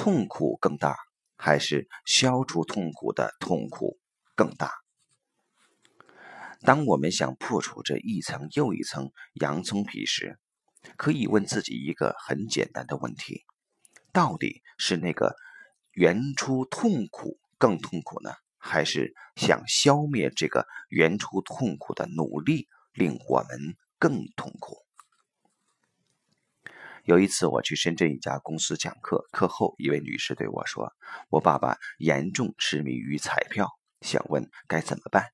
痛苦更大，还是消除痛苦的痛苦更大？当我们想破除这一层又一层洋葱皮时，可以问自己一个很简单的问题：到底是那个原初痛苦更痛苦呢，还是想消灭这个原初痛苦的努力令我们更痛苦？有一次我去深圳一家公司讲课，课后一位女士对我说：我爸爸严重痴迷于彩票，想问该怎么办。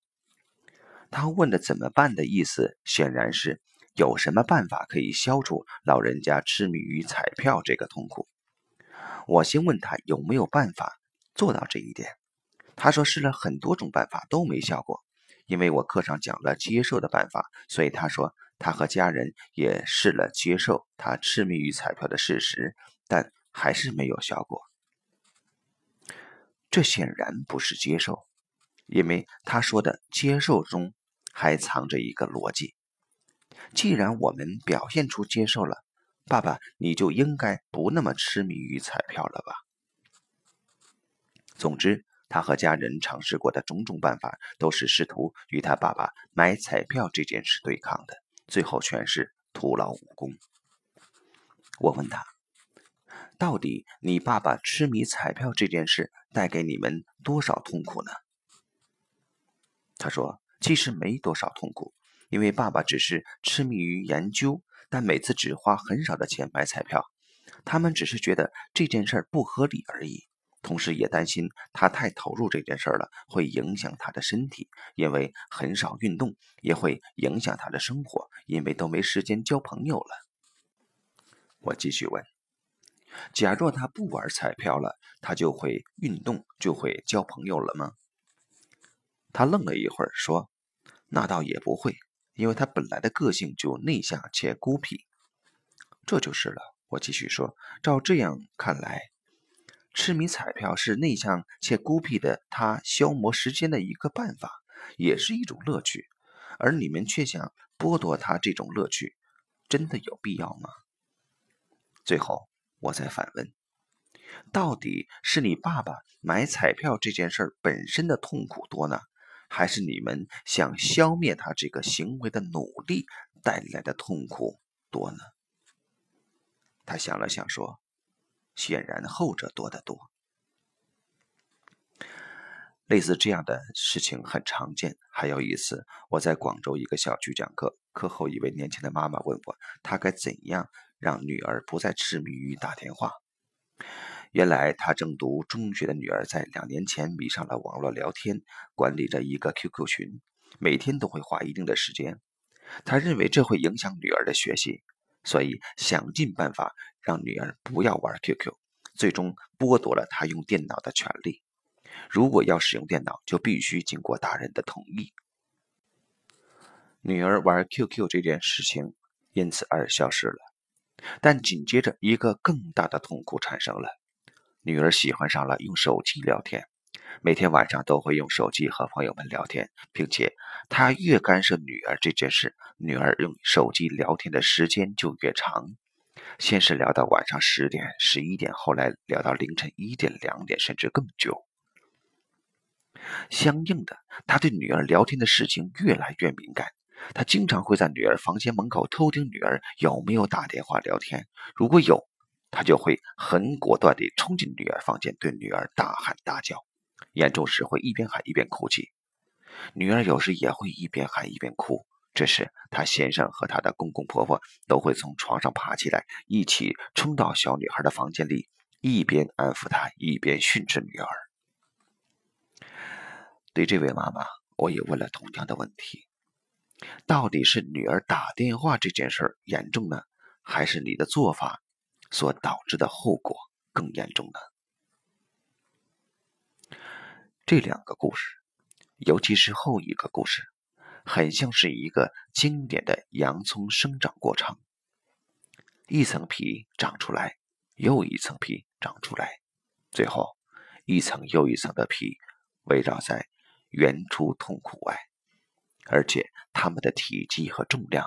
她问的怎么办的意思显然是有什么办法可以消除老人家痴迷于彩票这个痛苦。我先问他有没有办法做到这一点，他说试了很多种办法都没效果。因为我课上讲了接受的办法，所以他说他和家人也试了接受他痴迷于彩票的事实，但还是没有效果。这显然不是接受，因为他说的接受中还藏着一个逻辑：既然我们表现出接受了，爸爸你就应该不那么痴迷于彩票了吧。总之，他和家人尝试过的种种办法都是试图与他爸爸买彩票这件事对抗的，最后全是徒劳无功。我问他，到底你爸爸痴迷彩票这件事带给你们多少痛苦呢？他说，其实没多少痛苦，因为爸爸只是痴迷于研究，但每次只花很少的钱买彩票，他们只是觉得这件事不合理而已，同时也担心他太投入这件事了，会影响他的身体，因为很少运动，也会影响他的生活，因为都没时间交朋友了。我继续问，假若他不玩彩票了，他就会运动，就会交朋友了吗？他愣了一会儿说，那倒也不会，因为他本来的个性就内向且孤僻。这就是了，我继续说，照这样看来，痴迷彩票是内向且孤僻的他消磨时间的一个办法，也是一种乐趣，而你们却想剥夺他这种乐趣，真的有必要吗？最后我再反问，到底是你爸爸买彩票这件事本身的痛苦多呢，还是你们想消灭他这个行为的努力带来的痛苦多呢？他想了想说，显然后者多得多。类似这样的事情很常见。还有一次我在广州一个小区讲课，课后一位年轻的妈妈问我，她该怎样让女儿不再痴迷于打电话。原来他正读中学的女儿在2年前迷上了网络聊天，管理着一个 QQ 群，每天都会花一定的时间。他认为这会影响女儿的学习，所以想尽办法让女儿不要玩 QQ， 最终剥夺了她用电脑的权利。如果要使用电脑，就必须经过大人的同意。女儿玩 QQ 这件事情因此而消失了，但紧接着一个更大的痛苦产生了。女儿喜欢上了用手机聊天，每天晚上都会用手机和朋友们聊天，并且她越干涉女儿这件事，女儿用手机聊天的时间就越长，先是聊到晚上10点、11点，后来聊到凌晨1点、2点，甚至更久。相应的，她对女儿聊天的事情越来越敏感，她经常会在女儿房间门口偷听女儿有没有打电话聊天，如果有，他就会很果断地冲进女儿房间，对女儿大喊大叫，严重时会一边喊一边哭泣。女儿有时也会一边喊一边哭，这时她先生和她的公公婆婆都会从床上爬起来，一起冲到小女孩的房间里，一边安抚她，一边训斥女儿。对这位妈妈，我也问了同样的问题，到底是女儿打电话这件事严重呢，还是你的做法所导致的后果更严重呢？这两个故事，尤其是后一个故事，很像是一个经典的洋葱生长过程，一层皮长出来，又一层皮长出来，最后一层又一层的皮围绕在原初痛苦外，而且它们的体积和重量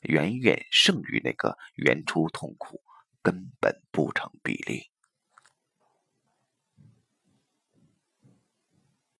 远远胜于那个原初痛苦，根本不成比例。